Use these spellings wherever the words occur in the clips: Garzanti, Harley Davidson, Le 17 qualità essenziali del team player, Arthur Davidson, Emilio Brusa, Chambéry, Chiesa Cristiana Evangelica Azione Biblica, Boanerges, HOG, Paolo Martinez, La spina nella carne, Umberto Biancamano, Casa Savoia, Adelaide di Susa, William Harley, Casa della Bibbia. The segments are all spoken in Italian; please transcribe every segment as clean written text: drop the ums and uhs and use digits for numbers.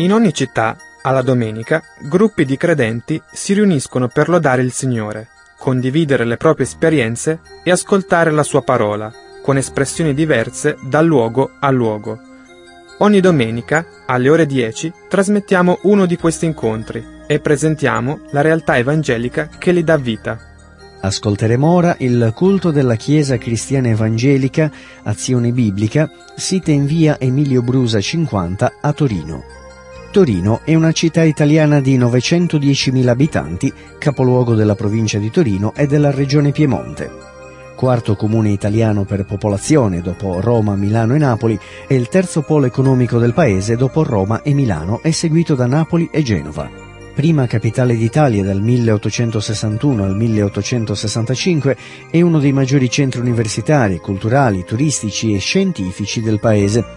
In ogni città, alla domenica, gruppi di credenti si riuniscono per lodare il Signore, condividere le proprie esperienze e ascoltare la sua parola, con espressioni diverse da luogo a luogo. Ogni domenica, alle ore 10, trasmettiamo uno di questi incontri e presentiamo la realtà evangelica che li dà vita. Ascolteremo ora il culto della Chiesa Cristiana Evangelica Azione Biblica, sita in via Emilio Brusa 50 a Torino. Torino è una città italiana di 910.000 abitanti, capoluogo della provincia di Torino e della regione Piemonte. Quarto comune italiano per popolazione dopo Roma, Milano e Napoli, e il terzo polo economico del paese dopo Roma e Milano, e seguito da Napoli e Genova. Prima capitale d'Italia dal 1861 al 1865, è uno dei maggiori centri universitari, culturali, turistici e scientifici del paese.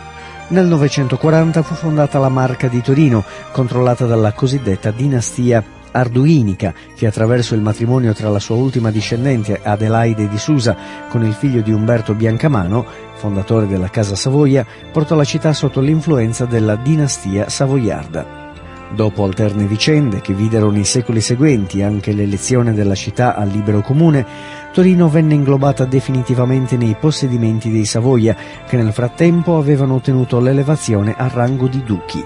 Nel 940 fu fondata la Marca di Torino, controllata dalla cosiddetta dinastia arduinica, che attraverso il matrimonio tra la sua ultima discendente Adelaide di Susa con il figlio di Umberto Biancamano, fondatore della Casa Savoia, portò la città sotto l'influenza della dinastia savoiarda. Dopo alterne vicende che videro nei secoli seguenti anche l'elezione della città al libero comune, Torino venne inglobata definitivamente nei possedimenti dei Savoia, che nel frattempo avevano ottenuto l'elevazione al rango di duchi.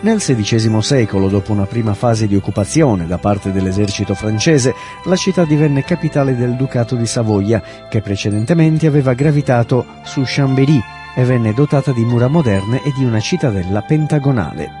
Nel XVI secolo, dopo una prima fase di occupazione da parte dell'esercito francese, la città divenne capitale del Ducato di Savoia, che precedentemente aveva gravitato su Chambéry, e venne dotata di mura moderne e di una cittadella pentagonale.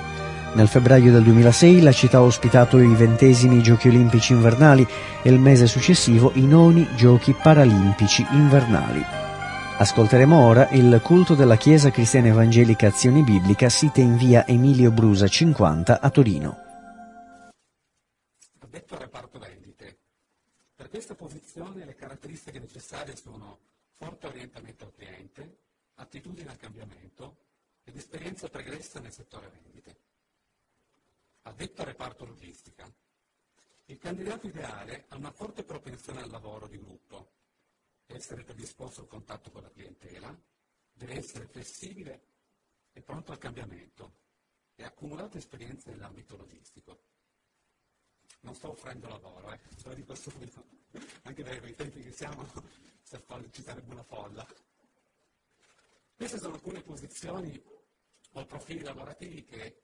Nel febbraio del 2006 la città ha ospitato i 20esimi Giochi Olimpici Invernali e il mese successivo i 9 Giochi Paralimpici Invernali. Ascolteremo ora il culto della Chiesa Cristiana Evangelica Azione Biblica, sita in via Emilio Brusa 50 a Torino. Detto reparto vendite, per questa posizione le caratteristiche necessarie sono forte orientamento al cliente, attitudine al cambiamento ed esperienza pregressa nel settore vendite. Addetto al reparto logistica. Il candidato ideale ha una forte propensione al lavoro di gruppo, deve essere predisposto al contatto con la clientela, deve essere flessibile e pronto al cambiamento e ha accumulato esperienza nell'ambito logistico. Non sto offrendo lavoro, ce lo dico subito, anche perché con i tempi che siamo ci sarebbe una folla. Queste sono alcune posizioni o profili lavorativi che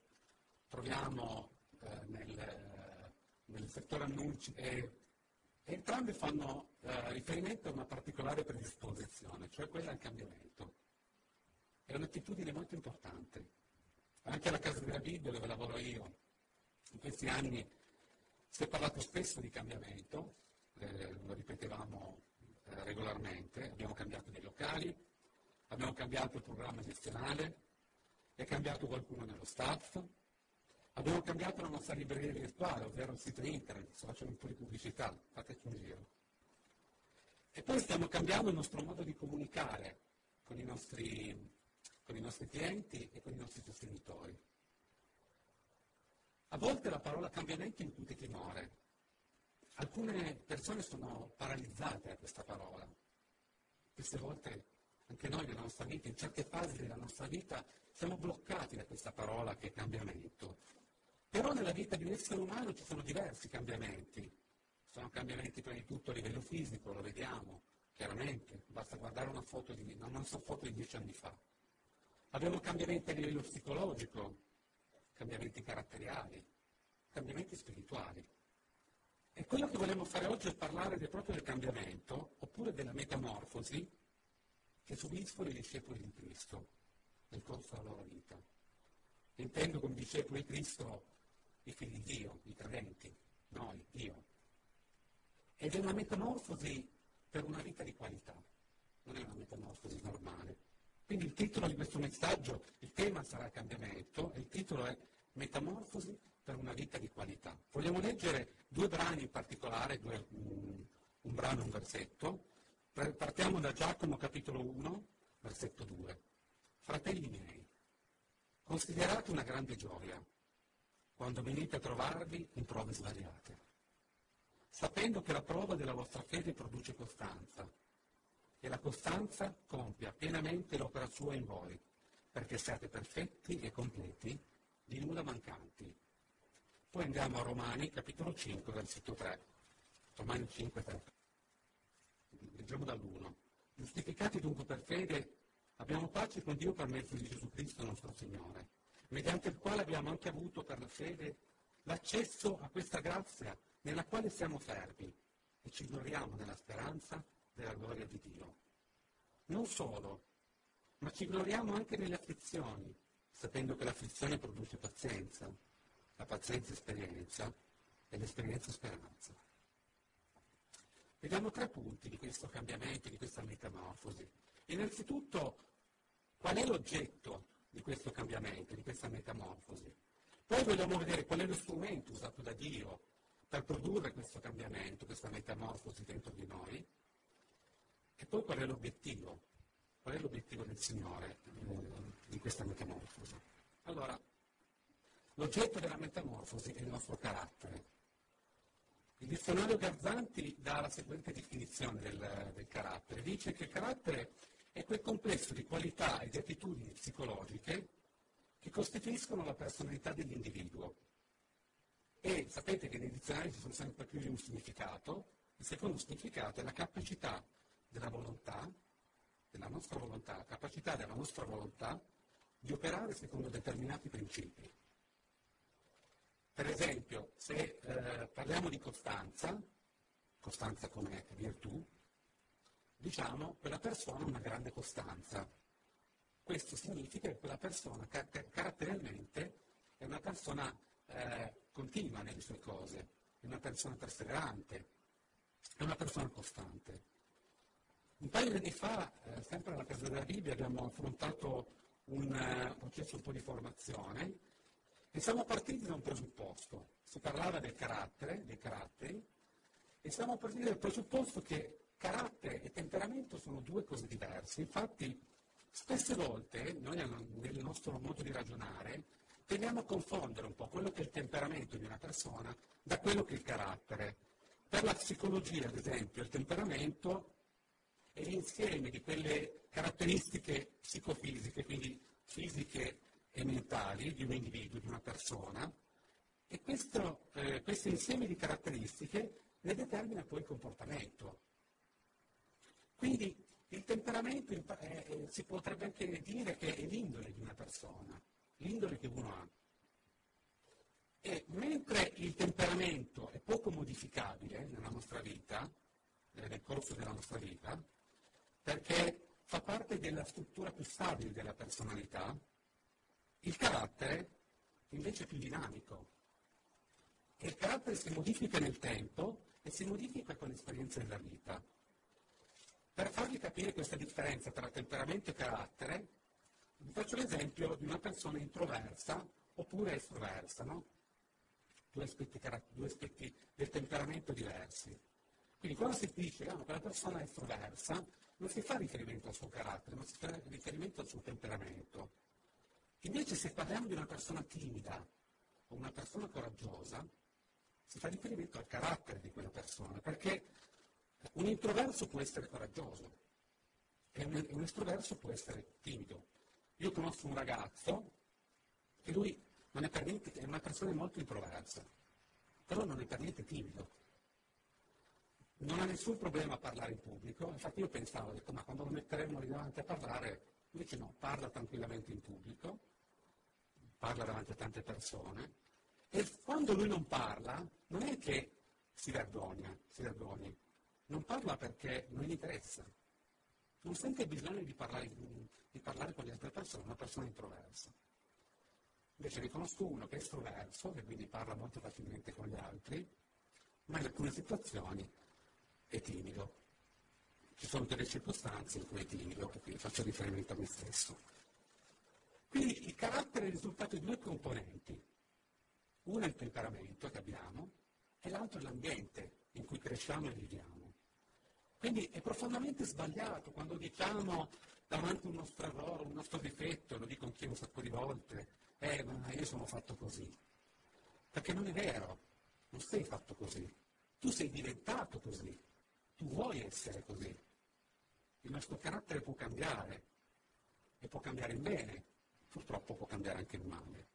troviamo nel settore annunci e entrambe fanno riferimento a una particolare predisposizione, cioè quella al cambiamento. È un'attitudine molto importante. Anche alla Casa della Bibbia, dove lavoro io, in questi anni si è parlato spesso di cambiamento, lo ripetevamo regolarmente, abbiamo cambiato dei locali, abbiamo cambiato il programma gestionale, è cambiato qualcuno nello staff. Abbiamo cambiato la nostra libreria virtuale, ovvero il sito internet, sto facendo un po' di pubblicità, fateci un giro. E poi stiamo cambiando il nostro modo di comunicare con i nostri clienti e con i nostri sostenitori. A volte la parola cambiamento incute timore. Alcune persone sono paralizzate da questa parola. Queste volte anche noi nella nostra vita, in certe fasi della nostra vita, siamo bloccati da questa parola che è cambiamento. Però nella vita di un essere umano ci sono diversi cambiamenti. Sono cambiamenti prima di tutto a livello fisico, lo vediamo chiaramente, basta guardare una foto di non so foto di 10 anni fa. Abbiamo cambiamenti a livello psicologico, cambiamenti caratteriali, cambiamenti spirituali. E quello che vogliamo fare oggi è parlare proprio del cambiamento, oppure della metamorfosi che subiscono i discepoli di Cristo nel corso della loro vita. Intendo come discepoli di Cristo i figli di Dio, i credenti, noi, Dio. Ed è una metamorfosi per una vita di qualità, non è una metamorfosi normale. Quindi il titolo di questo messaggio, il tema sarà cambiamento, e il titolo è Metamorfosi per una vita di qualità. Vogliamo leggere due brani in particolare, un brano e un versetto. Partiamo da Giacomo capitolo 1, versetto 2. Fratelli miei, considerate una grande gioia quando venite a trovarvi in prove svariate, sapendo che la prova della vostra fede produce costanza, e la costanza compia pienamente l'opera sua in voi, perché siate perfetti e completi, di nulla mancanti. Poi andiamo a Romani, capitolo 5, versetto 3. Romani 5, 3. Leggiamo dall'1. Giustificati dunque per fede, abbiamo pace con Dio per mezzo di Gesù Cristo nostro Signore, mediante il quale abbiamo anche avuto per la fede l'accesso a questa grazia nella quale siamo fermi e ci gloriamo nella speranza della gloria di Dio. Non solo, ma ci gloriamo anche nelle afflizioni, sapendo che l'afflizione produce pazienza, la pazienza esperienza e l'esperienza speranza. Vediamo tre punti di questo cambiamento, di questa metamorfosi. Innanzitutto, qual è l'oggetto di questo cambiamento, di questa metamorfosi. Poi vogliamo vedere qual è lo strumento usato da Dio per produrre questo cambiamento, questa metamorfosi dentro di noi, e poi qual è l'obiettivo del Signore di questa metamorfosi. Allora, l'oggetto della metamorfosi è il nostro carattere. Il dizionario Garzanti dà la seguente definizione del carattere, dice che il carattere è quel complesso di qualità e di attitudini psicologiche che costituiscono la personalità dell'individuo. E sapete che nei dizionari ci sono sempre più di un significato. Il secondo significato è la capacità della volontà, capacità della nostra volontà di operare secondo determinati principi. Per esempio, se parliamo di costanza come virtù, diciamo quella persona ha una grande costanza. Questo significa che quella persona caratterialmente è una persona continua nelle sue cose, è una persona perseverante, è una persona costante. Un paio di anni fa, sempre alla Casa della Bibbia, abbiamo affrontato un processo un po' di formazione e siamo partiti da un presupposto. Si parlava del carattere, dei caratteri, e siamo partiti dal presupposto che carattere e temperamento sono due cose diverse. Infatti, spesse volte, noi nel nostro modo di ragionare, tendiamo a confondere un po' quello che è il temperamento di una persona da quello che è il carattere. Per la psicologia, ad esempio, il temperamento è l'insieme di quelle caratteristiche psicofisiche, quindi fisiche e mentali, di un individuo, di una persona, e questo insieme di caratteristiche ne determina poi il comportamento. Quindi il temperamento si potrebbe anche dire che è l'indole di una persona, l'indole che uno ha. E mentre il temperamento è poco modificabile nella nostra vita, nel corso della nostra vita, perché fa parte della struttura più stabile della personalità, il carattere invece è più dinamico. E il carattere si modifica nel tempo e si modifica con l'esperienza della vita. Per farvi capire questa differenza tra temperamento e carattere, vi faccio l'esempio di una persona introversa oppure estroversa, no? Due aspetti del temperamento diversi. Quindi quando si dice che quella persona è estroversa, non si fa riferimento al suo carattere, non si fa riferimento al suo temperamento. Invece se parliamo di una persona timida o una persona coraggiosa, si fa riferimento al carattere di quella persona, perché un introverso può essere coraggioso e un estroverso può essere timido. Io conosco un ragazzo che lui non è per niente, è una persona molto introversa, però non è per niente timido. Non ha nessun problema a parlare in pubblico, infatti io pensavo, ho detto, ma quando lo metteremo lì davanti a parlare, invece no, parla tranquillamente in pubblico, parla davanti a tante persone, e quando lui non parla, non è che si vergogna. Non parla perché non gli interessa, non sente bisogno di parlare con le altre persone, una persona introversa. Invece ne conosco uno che è estroverso, che quindi parla molto facilmente con gli altri, ma in alcune situazioni è timido. Ci sono delle circostanze in cui è timido, e quindi faccio riferimento a me stesso. Quindi il carattere è il risultato di due componenti. Uno è il temperamento che abbiamo, e l'altro è l'ambiente in cui cresciamo e viviamo. Quindi è profondamente sbagliato quando diciamo davanti a un nostro errore, un nostro difetto, lo dico anch'io un sacco di volte, ma io sono fatto così. Perché non è vero, non sei fatto così. Tu sei diventato così, tu vuoi essere così. Il nostro carattere può cambiare, e può cambiare in bene, purtroppo può cambiare anche in male.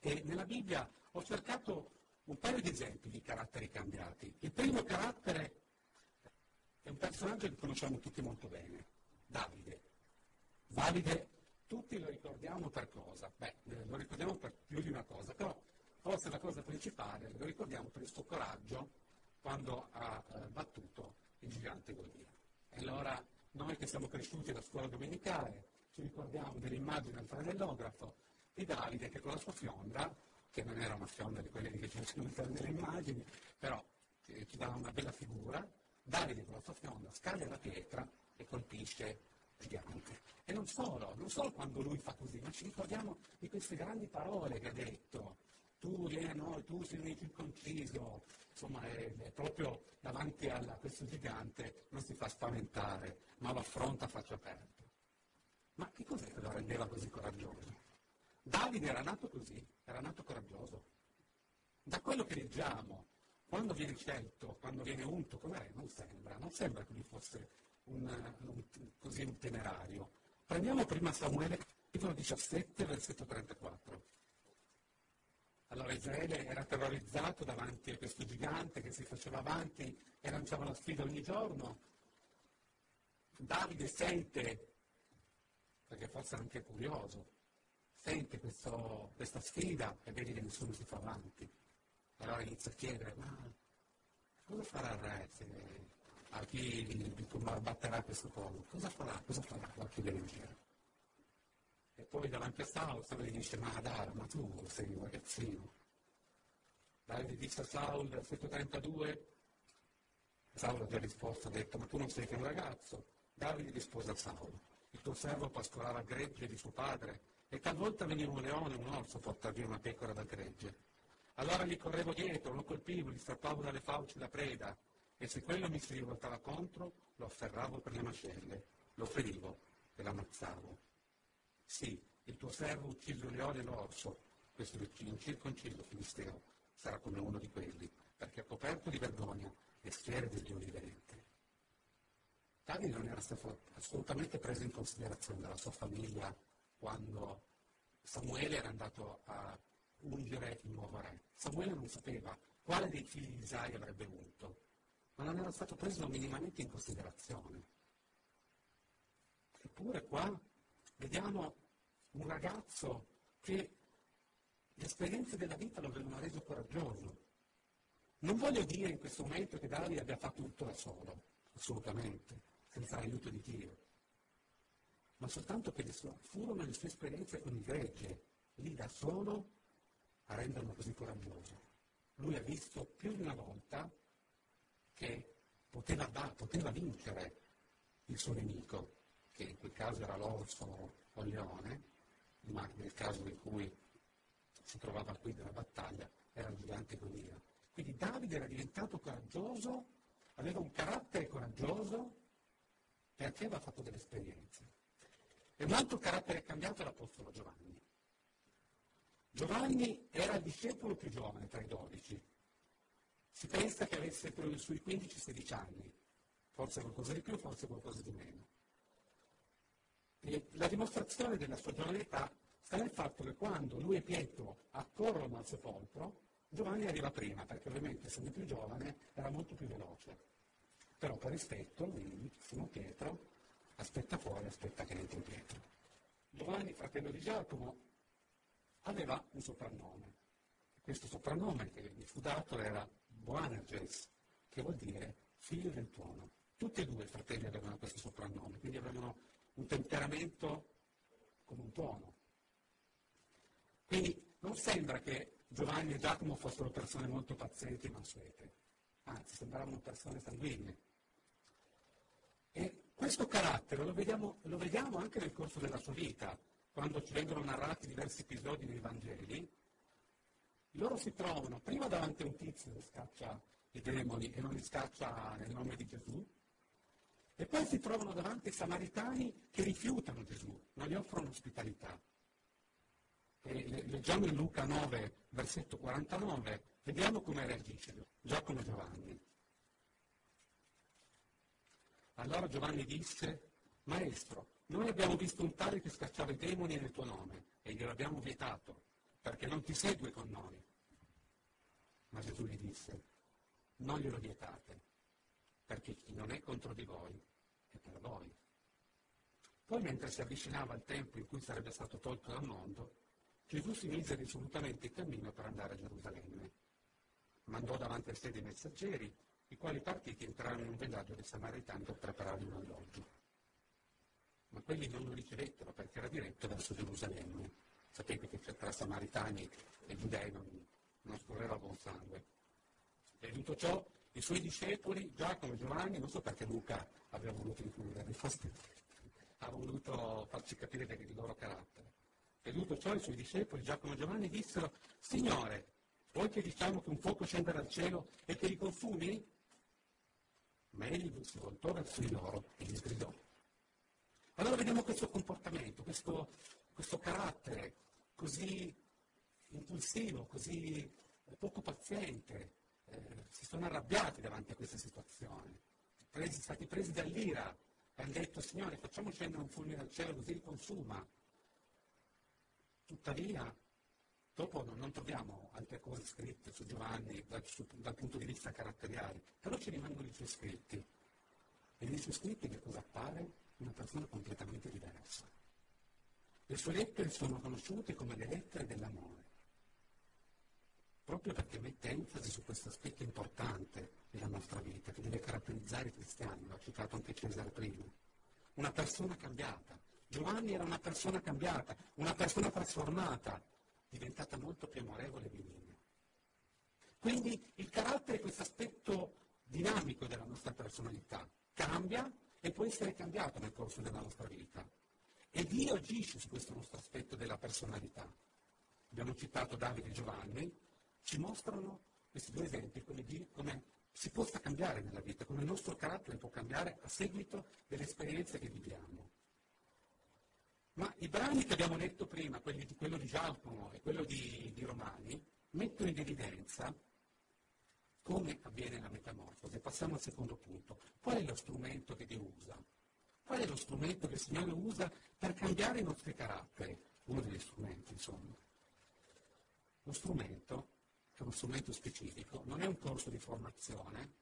E nella Bibbia ho cercato un paio di esempi di caratteri cambiati. Il primo carattere è un personaggio che conosciamo tutti molto bene, Davide. Davide, tutti lo ricordiamo per cosa? Beh, lo ricordiamo per più di una cosa, però forse la cosa principale lo ricordiamo per il suo coraggio quando ha battuto il gigante Golia. E allora noi che siamo cresciuti alla scuola domenicale ci ricordiamo dell'immagine al flanellografo di Davide che con la sua fionda, che non era una fionda di quelle che ci sono all'interno delle immagini, però ci dava una bella figura, Davide con la sua fionda scaglia la pietra e colpisce il gigante. E non solo quando lui fa così, ma ci ricordiamo di queste grandi parole che ha detto. Tu vieni a noi, tu sei un incirconciso. Insomma, è proprio davanti a questo gigante non si fa spaventare, ma lo affronta a faccia aperta. Ma che cos'è che lo rendeva così coraggioso? Davide era nato così, era nato coraggioso. Da quello che leggiamo, quando viene unto come re, non sembra che lui fosse un temerario. Prendiamo prima Samuele, capitolo 17, versetto 34. Allora Israele era terrorizzato davanti a questo gigante che si faceva avanti e lanciava la sfida ogni giorno. Davide sente, perché forse è anche curioso, sente questa sfida e vede che nessuno si fa avanti. Allora inizia a chiedere, ma cosa farà il re se... a chi batterà questo collo? Cosa farà? Cosa farà? A chi deve dire? E poi davanti a Saul gli dice, ma Adar, ma tu sei un ragazzino. Davide dice a Saul, versetto 32, Saul ha già risposto, ha detto, ma tu non sei che un ragazzo. Davide rispose a Saul, il tuo servo pascolava gregge di suo padre, e talvolta veniva un leone o un orso a portar via una pecora da gregge. Allora gli correvo dietro, lo colpivo, gli strappavo dalle fauci la preda, e se quello mi si rivoltava contro, lo afferravo per le mascelle, lo ferivo e l'ammazzavo. Sì, il tuo servo uccise un leone e l'orso, questo incirconciso filisteo sarà come uno di quelli, perché è coperto di vergogna e schiere del Dio vivente. Davide non era stato assolutamente preso in considerazione dalla sua famiglia quando Samuele era andato a ungere il nuovo re. Samuele non sapeva quale dei figli di Isaia avrebbe unto, ma non era stato preso minimamente in considerazione. Eppure qua vediamo un ragazzo che le esperienze della vita lo avevano reso coraggioso. Non voglio dire in questo momento che Davide abbia fatto tutto da solo, assolutamente, senza l'aiuto di Dio, ma soltanto che furono le sue esperienze con i gregge, lì da solo, a renderlo così coraggioso. Lui ha visto più di una volta che poteva vincere il suo nemico, che in quel caso era l'orso o il leone, ma nel caso in cui si trovava qui nella battaglia era il gigante Golia. Quindi Davide era diventato coraggioso, aveva un carattere coraggioso perché aveva fatto delle esperienze. E un altro carattere cambiato è l'Apostolo Giovanni. Giovanni era il discepolo più giovane tra i 12. Si pensa che avesse sui 15-16 anni, forse qualcosa di più, forse qualcosa di meno. E la dimostrazione della sua giovane età sta nel fatto che quando lui e Pietro accorrono al sepolcro, Giovanni arriva prima, perché ovviamente essendo più giovane era molto più veloce. Però per rispetto, l'unicissimo Pietro aspetta fuori, aspetta che entri Pietro. Giovanni, fratello di Giacomo, aveva un soprannome. Questo soprannome che gli fu dato era Boanerges, che vuol dire figlio del tuono. Tutti e due i fratelli avevano questo soprannome, quindi avevano un temperamento come un tuono. Quindi non sembra che Giovanni e Giacomo fossero persone molto pazienti e mansuete, anzi sembravano persone sanguigne. E questo carattere lo vediamo anche nel corso della sua vita, quando ci vengono narrati diversi episodi nei Vangeli. Loro si trovano prima davanti a un tizio che scaccia i demoni e non li scaccia nel nome di Gesù, e poi si trovano davanti ai samaritani che rifiutano Gesù, non gli offrono ospitalità. E leggiamo in Luca 9, versetto 49, vediamo come reagiscono Giacomo e Giovanni. Allora Giovanni disse, Maestro, noi abbiamo visto un tale che scacciava i demoni nel tuo nome, e glielo abbiamo vietato, perché non ti segue con noi. Ma Gesù gli disse, non glielo vietate, perché chi non è contro di voi è per voi. Poi, mentre si avvicinava al tempo in cui sarebbe stato tolto dal mondo, Gesù si mise risolutamente in cammino per andare a Gerusalemme. Mandò davanti a sé dei messaggeri, i quali partiti entrarono in un villaggio dei Samaritani per preparare un alloggio. Ma quelli non lo ricevettero, perché era diretto verso Gerusalemme. Sapete che tra Samaritani e Giudei non scorreva buon sangue. E tutto ciò, i suoi discepoli, Giacomo e Giovanni, non so perché Luca aveva voluto includerli, forse ha voluto farci capire il loro carattere. E tutto ciò, i suoi discepoli, Giacomo e Giovanni, dissero, Signore, vuoi che diciamo che un fuoco scenda dal cielo e che li consumi? Ma egli si voltò verso di loro e gli gridò. Allora vediamo questo comportamento, questo carattere così impulsivo, così poco paziente. Si sono arrabbiati davanti a questa situazione, sono stati presi dall'ira, hanno detto: Signore, facciamo scendere un fulmine dal cielo così li consuma. Tuttavia, dopo non troviamo altre cose scritte su Giovanni dal punto di vista caratteriale, però ci rimangono i suoi scritti. E nei suoi scritti che cosa appare? Una persona completamente diversa. Le sue lettere sono conosciute come le lettere dell'amore, proprio perché mette enfasi su questo aspetto importante della nostra vita, che deve caratterizzare i cristiani, l'ha citato anche Cesare prima. Una persona cambiata. Giovanni era una persona cambiata, una persona trasformata, diventata molto più amorevole e benigna. Quindi il carattere è questo aspetto dinamico della nostra personalità. Cambia e può essere cambiato nel corso della nostra vita. E Dio agisce su questo nostro aspetto della personalità. Abbiamo citato Davide e Giovanni, ci mostrano questi due esempi come si possa cambiare nella vita, come il nostro carattere può cambiare a seguito delle esperienze che viviamo. Ma i brani che abbiamo letto prima, quello di Giacomo e quello di Romani, mettono in evidenza come avviene la metamorfosi. Passiamo al secondo punto. Qual è lo strumento che Dio usa? Qual è lo strumento che il Signore usa per cambiare i nostri caratteri? Uno degli strumenti, insomma. Lo strumento, che è uno strumento specifico, non è un corso di formazione,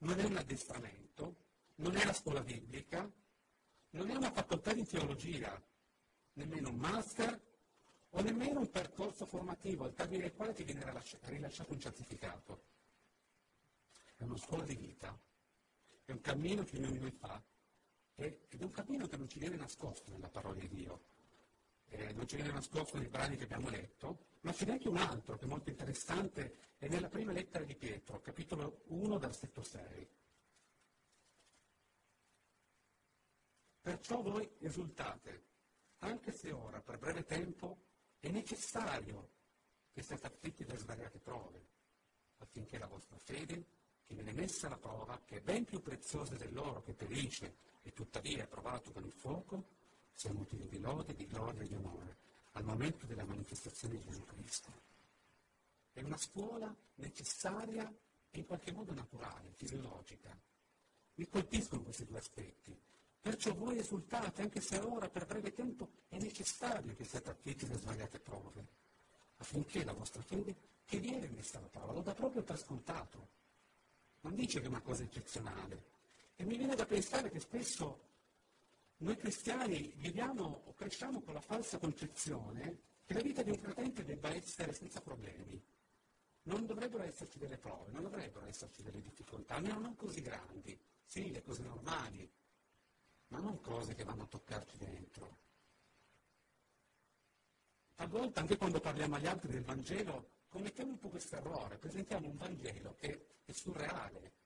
non è un addestramento, non è la scuola biblica, non è una facoltà di teologia, nemmeno un master o nemmeno un percorso formativo al termine del quale ti viene rilasciato un certificato. È una scuola di vita, è un cammino che ognuno fa ed è un cammino che non ci viene nascosto nella parola di Dio, non ci viene nascosto nei brani che abbiamo letto, ma ce n'è anche un altro che è molto interessante, è nella prima lettera di Pietro, capitolo 1, versetto 6. Perciò voi esultate, anche se ora, per breve tempo, è necessario che siate afflitti da svariate prove, affinché la vostra fede, che viene messa alla prova, che è ben più preziosa dell'oro che perisce e tuttavia è provato con il fuoco, sia motivo di lode, di gloria e di onore, al momento della manifestazione di Gesù Cristo. È una scuola necessaria e in qualche modo naturale, fisiologica. Mi colpiscono questi due aspetti. Perciò voi esultate, anche se ora, per breve tempo, è necessario che siate afflitti da svariate prove, affinché la vostra fede, che viene messa alla prova, lo dà proprio per scontato. Non dice che è una cosa eccezionale. E mi viene da pensare che spesso noi cristiani viviamo o cresciamo con la falsa concezione che la vita di un credente debba essere senza problemi. Non dovrebbero esserci delle prove, non dovrebbero esserci delle difficoltà, almeno non così grandi. Sì, le cose normali, ma non cose che vanno a toccarci dentro. Talvolta, anche quando parliamo agli altri del Vangelo, commettiamo un po' questo errore, presentiamo un Vangelo che è surreale,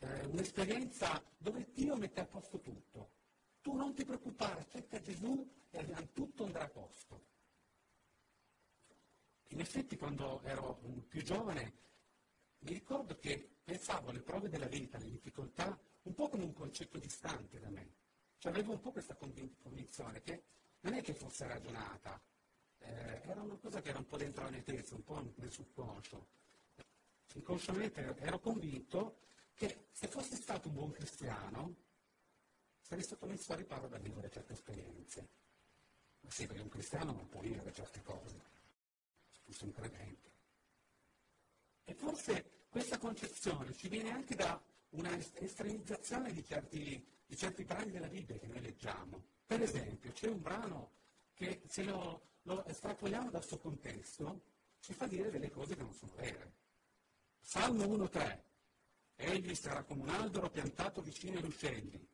un'esperienza dove Dio mette a posto tutto. Tu non ti preoccupare, accetta Gesù e tutto andrà a posto. In effetti, quando ero più giovane, mi ricordo che pensavo alle prove della vita, alle difficoltà, un po' come un concetto distante da me. Cioè avevo un po' questa convinzione che non è che fosse ragionata, era una cosa che era un po' dentro la mia testa, un po' nel subconscio. Inconsciamente ero convinto che se fossi stato un buon cristiano sarei stato messo a riparo da vivere certe esperienze. Ma sì, perché un cristiano non può vivere certe cose, se fosse un credente. E forse questa concezione ci viene anche da una estremizzazione di certi brani della Bibbia che noi leggiamo. Per esempio, c'è un brano che, se lo estrapoliamo dal suo contesto, ci fa dire delle cose che non sono vere. Salmo 1,3: Egli sarà come un albero piantato vicino agli uccelli,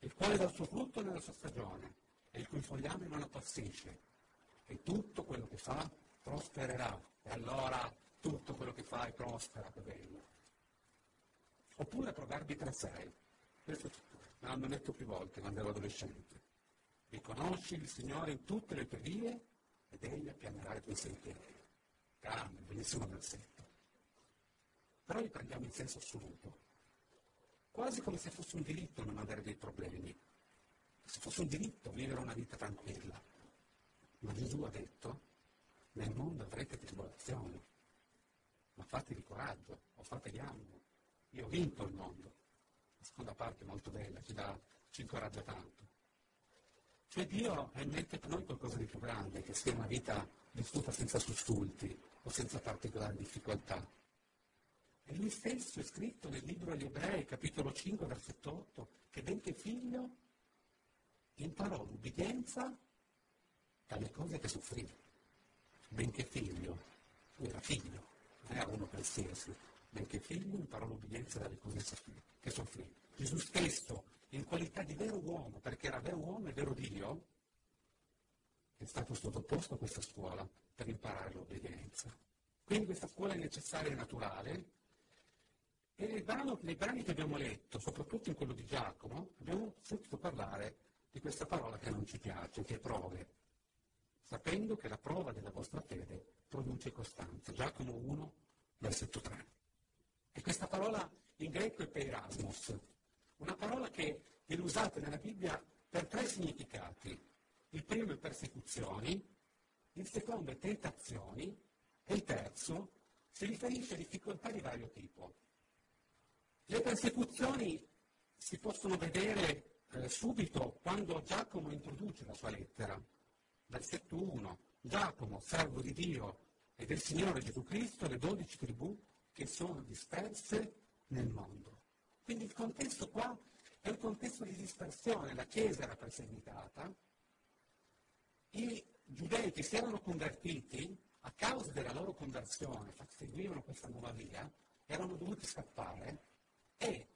il quale dà il suo frutto nella sua stagione, e il cui fogliame non appassisce, e tutto quello che fa prospererà. E allora tutto quello che fai prospera, che bello. Oppure Proverbi 3,6. Questo me l'hanno detto più volte quando ero adolescente. Riconosci il Signore in tutte le tue vie ed Egli appianerà i tuoi sentieri. Grande, bellissimo versetto. Però li prendiamo in senso assoluto. Quasi come se fosse un diritto non avere dei problemi. Se fosse un diritto vivere una vita tranquilla. Ma Gesù ha detto: nel mondo avrete tribolazioni, ma fatevi coraggio, o fatevi animo. Io ho vinto il mondo. La seconda parte è molto bella, ci dà ci incoraggia tanto. Cioè Dio ha in mente per noi qualcosa di più grande, che sia una vita vissuta senza sussulti o senza particolari difficoltà. E lui stesso è scritto nel libro agli Ebrei, capitolo 5, versetto 8, che benché figlio imparò l'ubbidienza dalle cose che soffrì. Benché figlio, lui era figlio, non era uno qualsiasi, benché figlio imparò l'ubbidienza dalle cose che soffrì. Gesù stesso, in qualità di vero uomo, perché era vero uomo e vero Dio, è stato sottoposto a questa scuola per imparare l'obbedienza. Quindi questa scuola è necessaria e naturale. E nei brani che abbiamo letto, soprattutto in quello di Giacomo, abbiamo sentito parlare di questa parola che non ci piace, che è prove, sapendo che la prova della vostra fede produce costanza. Giacomo 1, versetto 3. E questa parola in greco è peirasmos, una parola che viene usata nella Bibbia per tre significati. Il primo è persecuzioni, il secondo è tentazioni e il terzo si riferisce a difficoltà di vario tipo. Le persecuzioni si possono vedere subito quando Giacomo introduce la sua lettera. Versetto 1. Giacomo, servo di Dio e del Signore Gesù Cristo, alle 12 tribù che sono disperse nel mondo. Quindi il contesto qua è un contesto di dispersione. La Chiesa era perseguitata, i giudei che si erano convertiti, a causa della loro conversione, seguivano questa nuova via, erano dovuti scappare. E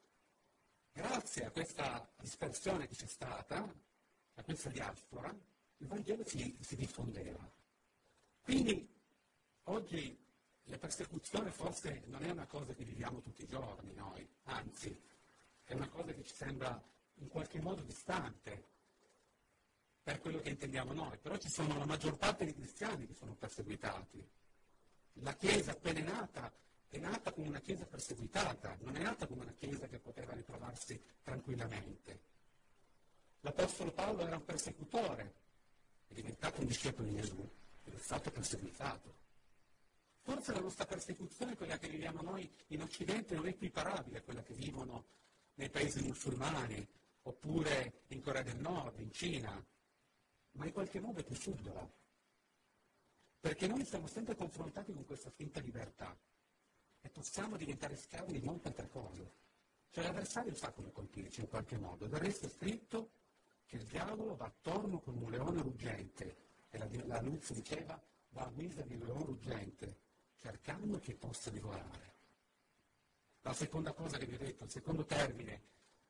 grazie a questa dispersione che c'è stata, a questa diaspora, il Vangelo si diffondeva. Quindi oggi la persecuzione forse non è una cosa che viviamo tutti i giorni noi, anzi è una cosa che ci sembra in qualche modo distante per quello che intendiamo noi, però ci sono la maggior parte dei cristiani che sono perseguitati. La Chiesa appena nata è nata come una Chiesa perseguitata, non è nata come una Chiesa che poteva ritrovarsi tranquillamente. L'Apostolo Paolo era un persecutore, è diventato un discepolo di Gesù, ed è stato perseguitato. Forse la nostra persecuzione, quella che viviamo noi in Occidente, non è equiparabile a quella che vivono nei paesi musulmani, oppure in Corea del Nord, in Cina, ma in qualche modo è più subdola, perché noi siamo sempre confrontati con questa finta libertà, e possiamo diventare schiavi di molte altre cose. Cioè l'avversario sa come colpirci in qualche modo. Del resto è scritto che il diavolo va attorno con un leone ruggente, e la Luz diceva va a guisa di un leone ruggente, cercando chi possa divorare. La seconda cosa che vi ho detto, il secondo termine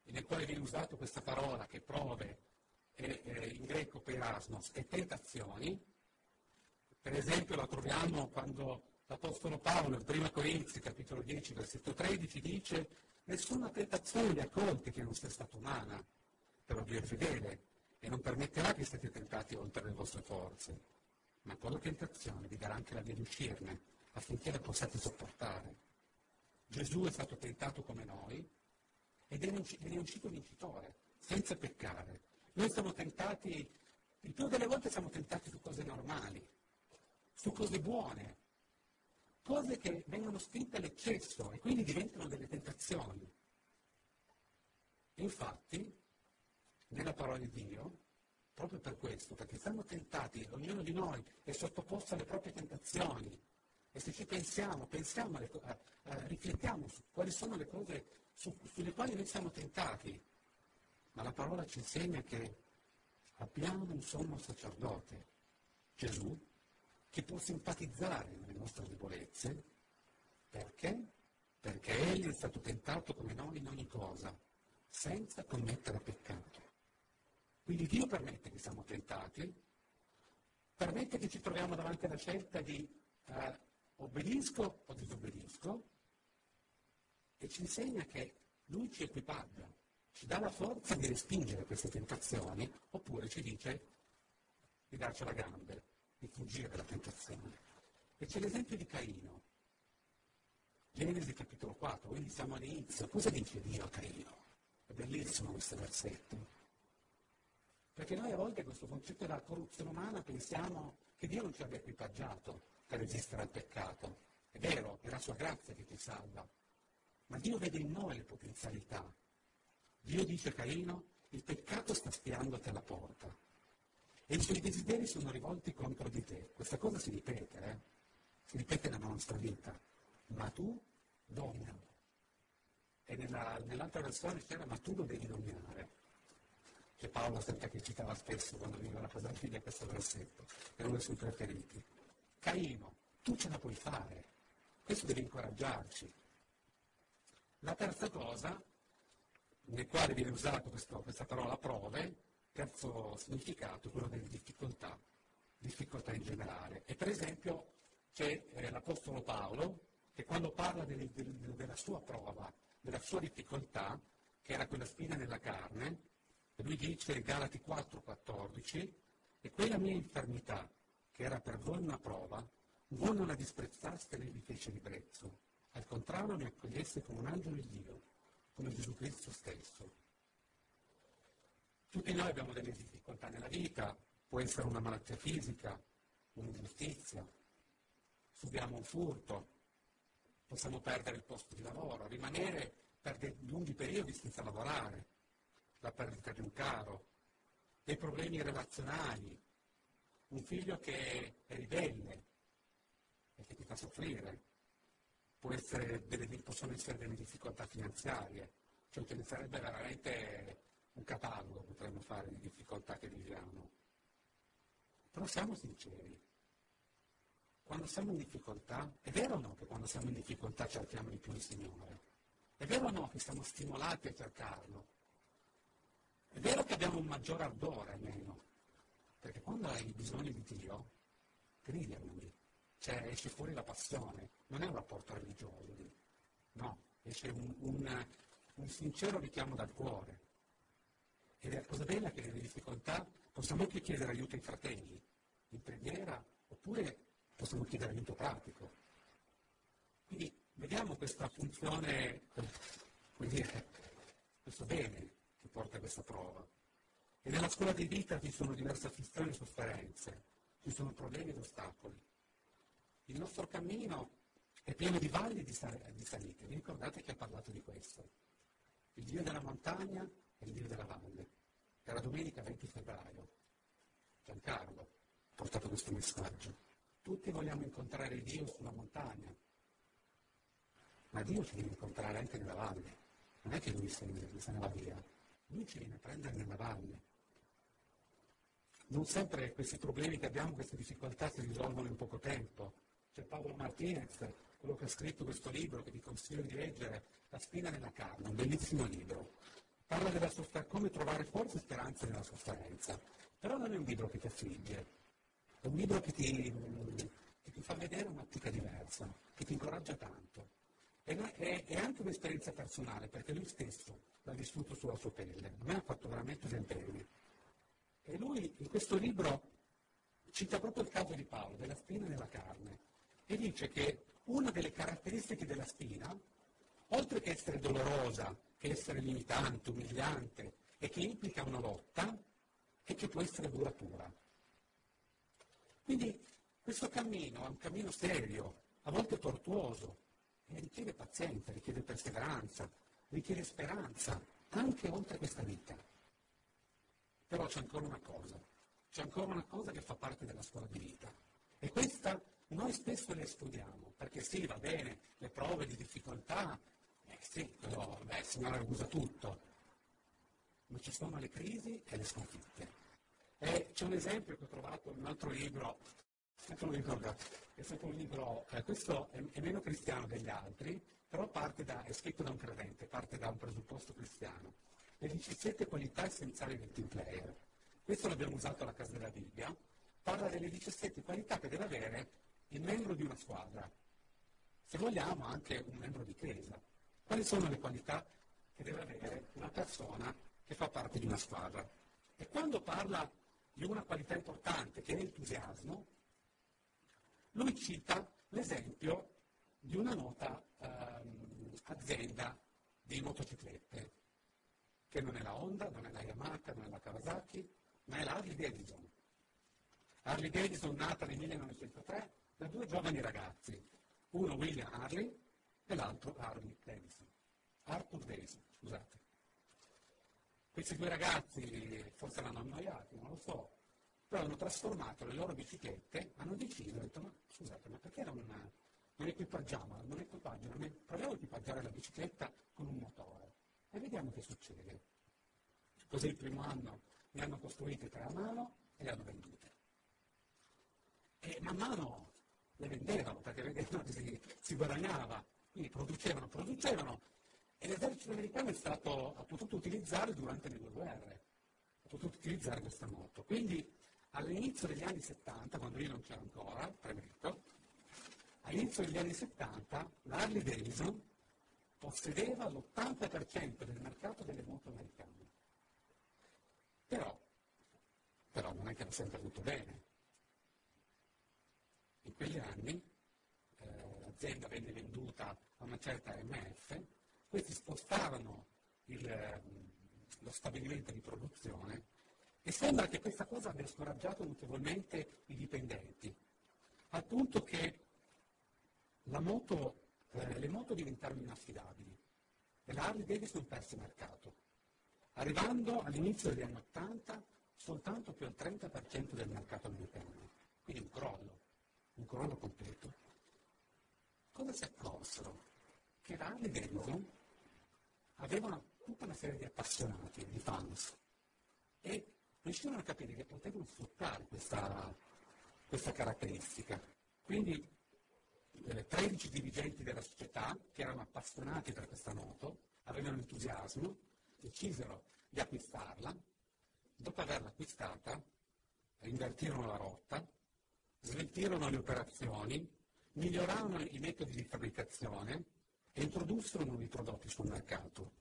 nel quale viene usato questa parola, che prove, in greco peirasmos, e tentazioni, per esempio la troviamo quando l'Apostolo Paolo, in 1 Corinzi, capitolo 10, versetto 13, dice «Nessuna tentazione vi ha colti che non sia stata umana, però Dio è fedele, e non permetterà che siate tentati oltre le vostre forze. Ma con la tentazione vi darà anche la via di uscirne, affinché la possiate sopportare». Gesù è stato tentato come noi, ed è uscito vincitore, senza peccare. Noi siamo tentati, il più delle volte siamo tentati su cose normali, su cose buone, cose che vengono spinte all'eccesso e quindi diventano delle tentazioni. Infatti, nella parola di Dio, proprio per questo, perché siamo tentati, ognuno di noi è sottoposto alle proprie tentazioni, e se ci pensiamo riflettiamo su quali sono le cose sulle quali noi siamo tentati, ma la parola ci insegna che abbiamo un sommo sacerdote, Gesù, che può simpatizzare nelle nostre debolezze. Perché? Perché Egli è stato tentato come noi in ogni cosa, senza commettere peccato. Quindi Dio permette che siamo tentati, permette che ci troviamo davanti alla scelta di obbedisco o disobbedisco, e ci insegna che Lui ci equipaggia, ci dà la forza di respingere queste tentazioni, oppure ci dice di darci la gambe, di fuggire dalla tentazione. E c'è l'esempio di Caino, Genesi capitolo 4, quindi siamo all'inizio. Cosa dice Dio a Caino? È bellissimo questo versetto, perché noi a volte questo concetto della corruzione umana pensiamo che Dio non ci abbia equipaggiato per resistere al peccato. È vero, è la sua grazia che ti salva, ma Dio vede in noi le potenzialità. Dio dice a Caino, Il peccato sta spiandoti alla porta e i suoi desideri sono rivolti contro di te. Questa cosa si ripete, si ripete nella nostra vita, ma tu dominalo. E nell'altra versione c'era ma tu lo devi dominare, che Paolo sempre che citava spesso quando veniva la cosa figlia questo versetto, è uno dei suoi preferiti. Caino, tu ce la puoi fare, questo deve incoraggiarci. La terza cosa, nel quale viene usata questa parola prove, terzo significato, quello delle difficoltà, difficoltà in generale. E per esempio c'è l'Apostolo Paolo che quando parla della sua prova, della sua difficoltà, che era quella spina nella carne, lui dice, Galati 4,14, e quella mia infermità, che era per voi una prova, voi non la disprezzaste né vi fece ribrezzo, al contrario mi accogliesse come un angelo di Dio, come Gesù Cristo stesso. Tutti noi abbiamo delle difficoltà nella vita, può essere una malattia fisica, un'ingiustizia, subiamo un furto, possiamo perdere il posto di lavoro, rimanere per lunghi periodi senza lavorare, la perdita di un caro, dei problemi relazionali, un figlio che è ribelle e che ti fa soffrire. Possono essere delle difficoltà finanziarie, cioè ce ne sarebbe veramente un catalogo potremmo fare di difficoltà che viviamo. Però siamo sinceri, quando siamo in difficoltà, è vero o no che quando siamo in difficoltà cerchiamo di più il Signore? È vero o no che siamo stimolati a cercarlo? È vero che abbiamo un maggior ardore almeno, perché quando hai bisogno di Dio, grida a Lui. Cioè esce fuori la passione, non è un rapporto religioso, no, esce un sincero richiamo dal cuore. Ed è la cosa bella che nelle difficoltà possiamo anche chiedere aiuto ai fratelli, in preghiera, oppure possiamo chiedere aiuto pratico. Quindi vediamo questa funzione, questo bene che porta a questa prova. E nella scuola di vita ci sono diverse afflizioni e sofferenze, ci sono problemi ed ostacoli. Il nostro cammino è pieno di valli e di salite. Vi ricordate che ha parlato di questo? Il Dio della montagna e il Dio della valle. Era domenica 20 febbraio. Giancarlo ha portato questo messaggio. Tutti vogliamo incontrare Dio sulla montagna, ma Dio ci viene a incontrare anche nella valle. Non è che Lui se ne va via. Lui ci viene a prendere nella valle. Non sempre questi problemi che abbiamo, queste difficoltà, si risolvono in poco tempo. C'è Paolo Martinez, quello che ha scritto questo libro che vi consiglio di leggere, La spina nella carne, un bellissimo libro. Parla della come trovare forza e speranza nella sofferenza. Però non è un libro che ti affligge, è un libro che ti fa vedere un'ottica diversa, che ti incoraggia tanto. È anche un'esperienza personale, perché lui stesso l'ha vissuto sulla sua pelle. A me ha fatto veramente esempieri. E lui in questo libro cita proprio il caso di Paolo, della spina nella carne. E dice che una delle caratteristiche della spina, oltre che essere dolorosa, che essere limitante, umiliante, e che implica una lotta, è che può essere duratura. Quindi questo cammino è un cammino serio, a volte tortuoso, e richiede pazienza, richiede perseveranza, richiede speranza, anche oltre questa vita. Però c'è ancora una cosa che fa parte della scuola di vita. E questa noi spesso le escludiamo, perché sì, va bene, le prove di difficoltà, il Signore usa tutto, ma ci sono le crisi e le sconfitte. E c'è un esempio che ho trovato in un altro libro, questo è meno cristiano degli altri, però è scritto da un credente, parte da un presupposto cristiano. Le 17 qualità essenziali del team player. Questo l'abbiamo usato alla Casa della Bibbia. Parla delle 17 qualità che deve avere il membro di una squadra, se vogliamo anche un membro di chiesa. Quali sono le qualità che deve avere una persona che fa parte di una squadra? E quando parla di una qualità importante, che è l'entusiasmo, lui cita l'esempio di una nota azienda di motociclette, che non è la Honda, non è la Yamaha, non è la Kawasaki, ma è la Harley Davidson. Harley Davidson, nata nel 1903 da due giovani ragazzi, uno William Harley e l'altro Arthur Davidson. Questi due ragazzi forse erano annoiati, non lo so, però hanno trasformato le loro biciclette, hanno deciso, hanno detto, ma scusate, ma perché non equipaggiamo, proviamo a equipaggiare la bicicletta con un motore e vediamo che succede. Così il primo anno ne hanno costruite 3 a mano e le hanno vendute. E man mano le vendevano, perché vedevano che si guadagnava, quindi producevano, e l'esercito americano ha potuto utilizzare durante le due guerre, ha potuto utilizzare questa moto. Quindi all'inizio degli anni 70, quando io non c'era ancora, premetto, all'inizio degli anni 70 Harley Davidson possedeva l'80% del mercato delle moto americane. Però non è che hanno sempre avuto bene. In quegli anni l'azienda venne venduta a una certa MF. Questi spostavano lo stabilimento di produzione e sembra che questa cosa abbia scoraggiato notevolmente i dipendenti, al punto che le moto diventarono inaffidabili e la Harley Davidson perse il mercato, arrivando all'inizio degli anni 80 soltanto più al 30% del mercato americano, quindi un crollo completo. Cosa si accorsero? Che la Harley Davidson avevano tutta una serie di appassionati, di fans, e riuscivano a capire che potevano sfruttare questa caratteristica. Quindi 13 dirigenti della società, che erano appassionati per questa moto, avevano entusiasmo, decisero di acquistarla. Dopo averla acquistata, invertirono la rotta, sveltirono le operazioni, migliorarono i metodi di fabbricazione e introdussero nuovi prodotti sul mercato.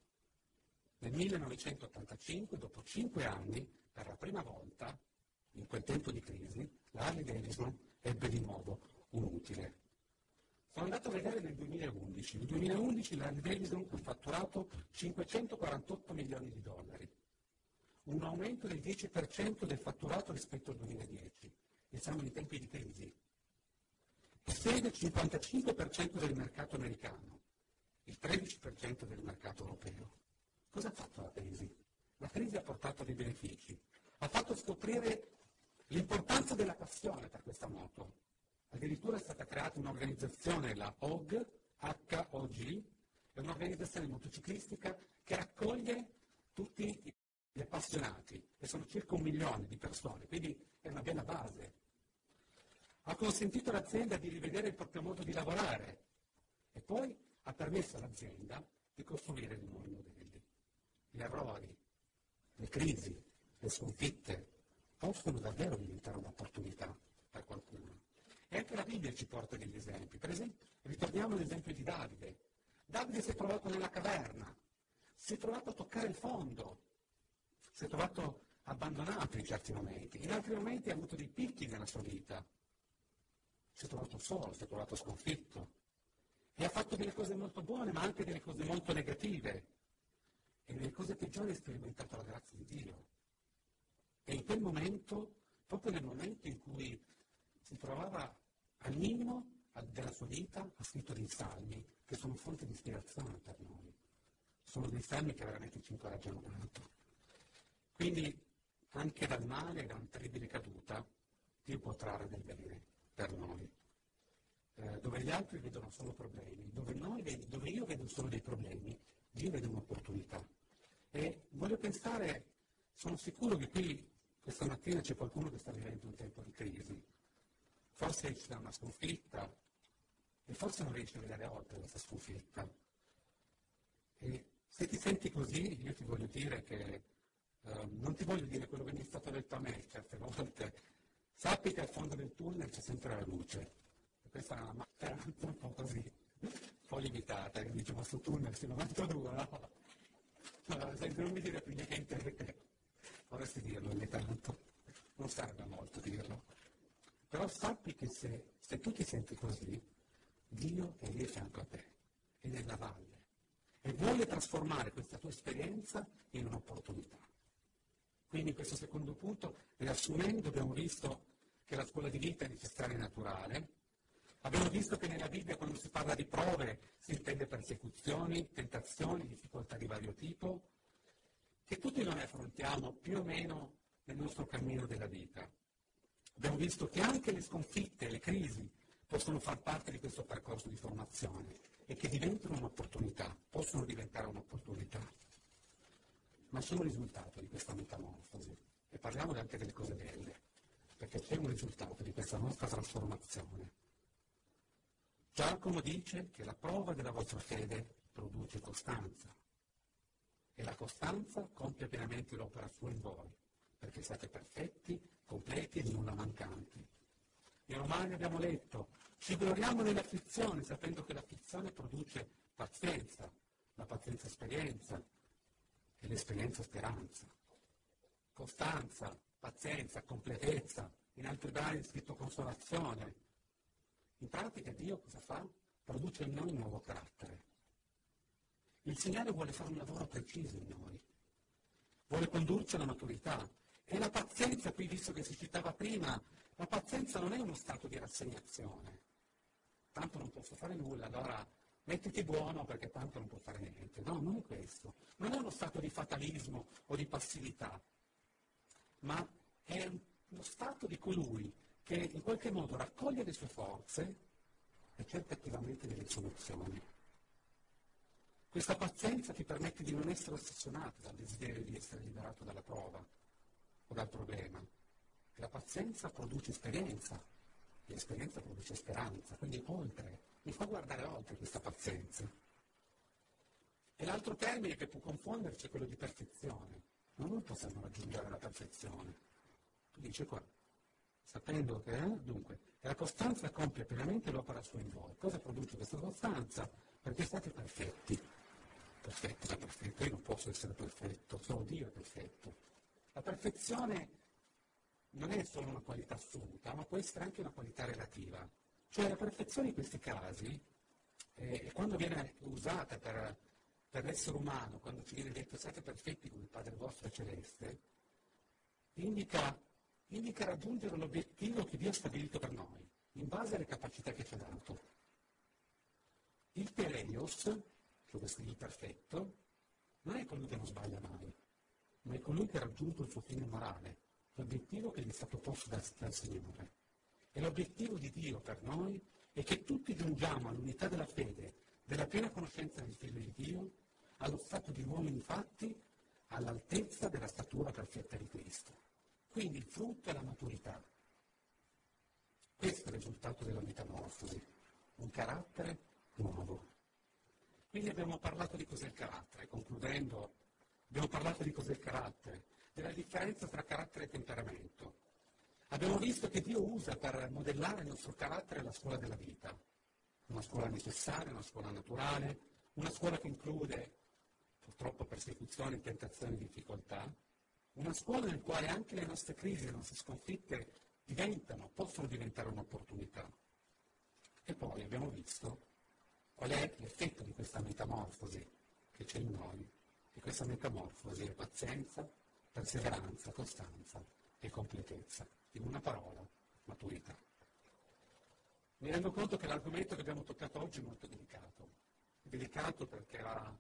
Nel 1985, dopo 5 anni, per la prima volta, in quel tempo di crisi, la Harley Davidson ebbe di nuovo un utile. Sono andato a vedere nel 2011. Nel 2011 la Harley Davidson ha fatturato $548 milioni, un aumento del 10% del fatturato rispetto al 2010, e siamo in tempi di crisi. Possiede il 55% del mercato americano, il 13% del mercato europeo. Cosa ha fatto la crisi? La crisi ha portato dei benefici, ha fatto scoprire l'importanza della passione per questa moto. Addirittura è stata creata un'organizzazione, la HOG, è un'organizzazione motociclistica che raccoglie tutti gli appassionati, e sono circa 1 milione di persone, quindi è una bella base. Ha consentito all'azienda di rivedere il proprio modo di lavorare e poi ha permesso all'azienda di costruire dei nuovi modelli. Gli errori, le crisi, le sconfitte possono davvero diventare un'opportunità per qualcuno. E anche la Bibbia ci porta degli esempi. Per esempio, ritorniamo all'esempio di Davide. Davide si è trovato nella caverna, si è trovato a toccare il fondo, si è trovato abbandonato in certi momenti, in altri momenti ha avuto dei picchi nella sua vita. Si è trovato solo, si è trovato sconfitto. E ha fatto delle cose molto buone, ma anche delle cose molto negative. E nelle cose peggiori ha sperimentato la grazia di Dio. E in quel momento, proprio nel momento in cui si trovava al minimo della sua vita, ha scritto dei salmi che sono fonte di ispirazione per noi. Sono dei salmi che veramente ci incoraggiano tanto. Quindi, anche dal male, da una terribile caduta, Dio può trarre del bene per noi. Dove gli altri vedono solo problemi, dove io vedo solo dei problemi, Dio vede un'opportunità. E voglio pensare, sono sicuro che qui questa mattina c'è qualcuno che sta vivendo un tempo di crisi, forse esce da una sconfitta e forse non riesce a vedere oltre questa sconfitta. E se ti senti così, io ti voglio dire che non ti voglio dire quello che mi è stato detto a me certe volte. Sappi che al fondo del tunnel c'è sempre la luce. Questa è una speranza un po' così, un po' limitata, che dice, ma su tunnel si 92, no? Senti, non mi dire più niente, perché vorresti dirlo ogni tanto, non serve molto dirlo. Però sappi che se tu ti senti così, Dio è lì a fianco a te, è nella valle, e vuole trasformare questa tua esperienza in un'opportunità. Quindi in questo secondo punto, riassumendo, abbiamo visto che la scuola di vita è necessaria e naturale. Abbiamo visto che nella Bibbia, quando si parla di prove, si intende persecuzioni, tentazioni, difficoltà di vario tipo. che tutti noi affrontiamo più o meno nel nostro cammino della vita. Abbiamo visto che anche le sconfitte, le crisi possono far parte di questo percorso di formazione e che diventano un'opportunità, possono diventare un'opportunità, ma sono il risultato di questa metamorfosi. E parliamo anche delle cose belle, perché c'è un risultato di questa nostra trasformazione. Giacomo dice che la prova della vostra fede produce costanza, e la costanza compie pienamente l'opera sua in voi, perché siate perfetti, completi e nulla mancanti. In Romani abbiamo letto: ci gloriamo nell'afflizione, sapendo che l'afflizione produce pazienza, la pazienza esperienza e l'esperienza speranza. Costanza, pazienza, completezza, in altri brani è scritto consolazione. In pratica Dio cosa fa? Produce in noi un nuovo carattere. Il Signore vuole fare un lavoro preciso in noi, vuole condurci alla maturità. E la pazienza, qui visto che si citava prima, la pazienza non è uno stato di rassegnazione. Tanto non posso fare nulla, allora mettiti buono perché tanto non può fare niente. No, non è questo. Non è uno stato di fatalismo o di passività, ma è uno stato di colui che in qualche modo raccoglie le sue forze e cerca attivamente delle soluzioni. Questa pazienza ti permette di non essere ossessionato dal desiderio di essere liberato dalla prova o dal problema. La pazienza produce esperienza, e l'esperienza produce speranza, quindi oltre, mi fa guardare oltre questa pazienza. E l'altro termine che può confonderci è quello di perfezione. Non possiamo raggiungere la perfezione. Dice qua, sapendo che, dunque, la costanza compie pienamente l'opera sua in voi. Cosa produce questa costanza? Perché siate perfetti. Perfetti, la perfetta, io non posso essere perfetto, solo Dio è perfetto. La perfezione non è solo una qualità assoluta, ma può essere anche una qualità relativa. Cioè la perfezione in questi casi, quando viene usata per l'essere umano, quando ci viene detto siate perfetti come il Padre vostro celeste, indica raggiungere l'obiettivo che Dio ha stabilito per noi, in base alle capacità che ci ha dato. Il teleios, cioè questo il perfetto, non è colui che non sbaglia mai, ma è colui che ha raggiunto il suo fine morale, l'obiettivo che gli è stato posto dal Signore. E l'obiettivo di Dio per noi è che tutti giungiamo all'unità della fede, della piena conoscenza del Figlio di Dio, allo stato di uomini fatti, all'altezza della statura perfetta di Cristo. Quindi il frutto è la maturità. Questo è il risultato della metamorfosi, un carattere nuovo. Quindi abbiamo parlato di cos'è il carattere, concludendo, abbiamo parlato di cos'è il carattere, della differenza tra carattere e temperamento. Abbiamo visto che Dio usa per modellare il nostro carattere la scuola della vita, una scuola necessaria, una scuola naturale, una scuola che include purtroppo persecuzioni, tentazioni, difficoltà, una scuola nel quale anche le nostre crisi, le nostre sconfitte possono diventare un'opportunità. E poi abbiamo visto qual è l'effetto di questa metamorfosi che c'è in noi. E questa metamorfosi è pazienza, perseveranza, costanza e completezza. In una parola, maturità. Mi rendo conto che l'argomento che abbiamo toccato oggi è molto delicato. Delicato perché a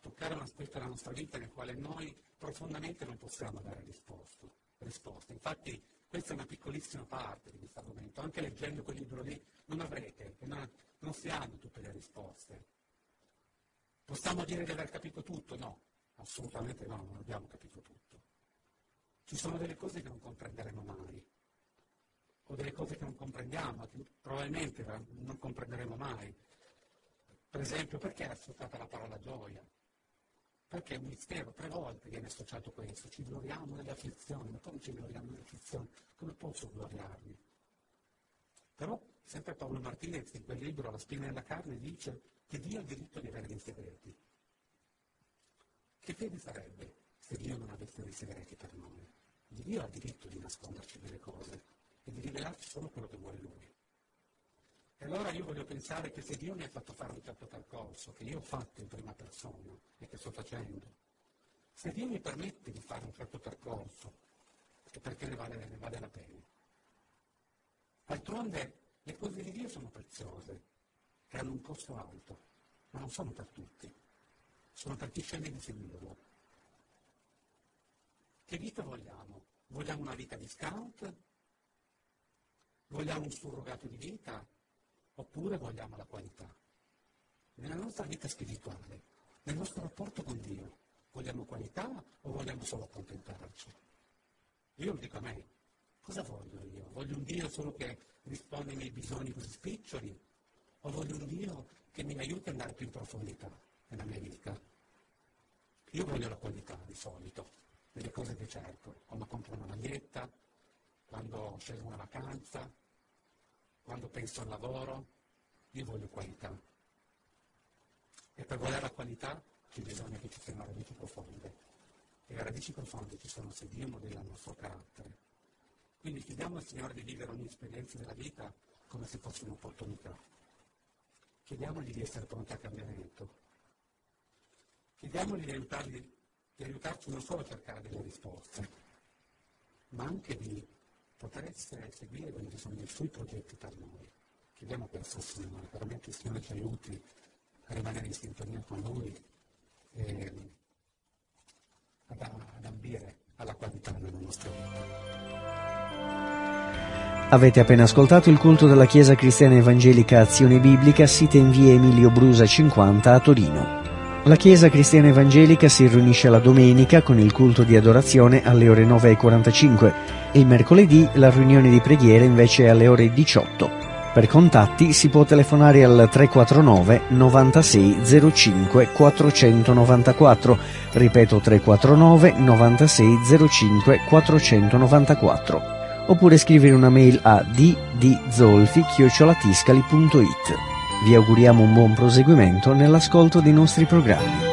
toccare un aspetto della nostra vita nel quale noi profondamente non possiamo dare risposte. Infatti questa è una piccolissima parte di questo argomento. Anche leggendo quel libro lì non avrete, non si hanno tutte le risposte. Possiamo dire di aver capito tutto? No, assolutamente no, non abbiamo capito tutto. Ci sono delle cose che non comprenderemo mai, o delle cose che non comprendiamo, che probabilmente non comprenderemo mai. Per esempio, perché è associata la parola gioia? Perché è un mistero, 3 volte viene associato questo, ci gloriamo nelle afflizioni, ma come ci gloriamo nelle afflizioni? Come posso gloriarmi? Però, sempre Paolo Martinez, in quel libro La spina nella carne, dice che Dio ha il diritto di avere dei segreti. Che fede sarebbe se Dio non avesse dei segreti per noi? Dio ha il diritto di nasconderci delle cose e di rivelarci solo quello che vuole Lui. E allora io voglio pensare che se Dio mi ha fatto fare un certo percorso, che io ho fatto in prima persona e che sto facendo, se Dio mi permette di fare un certo percorso, è perché ne vale la pena. D'altronde le cose di Dio sono preziose e hanno un costo alto, ma non sono per tutti, sono per chi sceglie di seguirlo. Che vita vogliamo? Vogliamo una vita di scout? Vogliamo un surrogato di vita? Oppure vogliamo la qualità? Nella nostra vita spirituale, nel nostro rapporto con Dio, vogliamo qualità o vogliamo solo accontentarci? Io lo dico a me, cosa voglio io? Voglio un Dio solo che risponde ai miei bisogni così spiccioli? O voglio un Dio che mi aiuti ad andare più in profondità nella mia vita? Io voglio la qualità, di solito, delle cose che cerco. Quando compro una maglietta, quando scelgo una vacanza, quando penso al lavoro, io voglio qualità. E per volere la qualità c'è bisogno che ci siano radici profonde. E le radici profonde ci sono se Dio modella il nostro carattere. Quindi chiediamo al Signore di vivere ogni esperienza della vita come se fosse un'opportunità. Chiediamogli di essere pronti al cambiamento. Chiediamogli di aiutarci non solo a cercare delle risposte, ma anche di poter essere, seguire quelli che sono i suoi progetti per noi. Chiediamo questo al Signore, veramente il Signore ci aiuti a rimanere in sintonia con Lui e ad ambire alla qualità della nostra vita. Avete appena ascoltato il culto della Chiesa Cristiana Evangelica Azione Biblica, sita in via Emilio Brusa 50 a Torino. La Chiesa Cristiana Evangelica si riunisce la domenica con il culto di adorazione alle ore 9:45 e il mercoledì la riunione di preghiera invece alle ore 18. Per contatti si può telefonare al 349 96 05 494, ripeto 349 96 05 494, oppure scrivere una mail a ddzolfi@tiscali.it. Vi auguriamo un buon proseguimento nell'ascolto dei nostri programmi.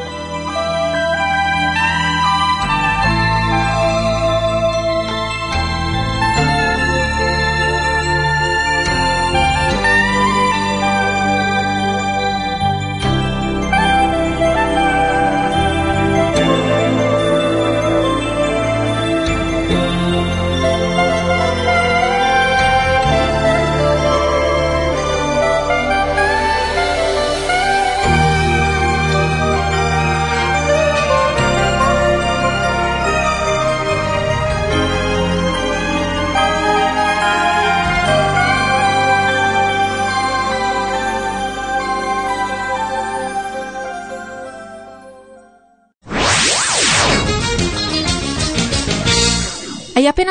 Appena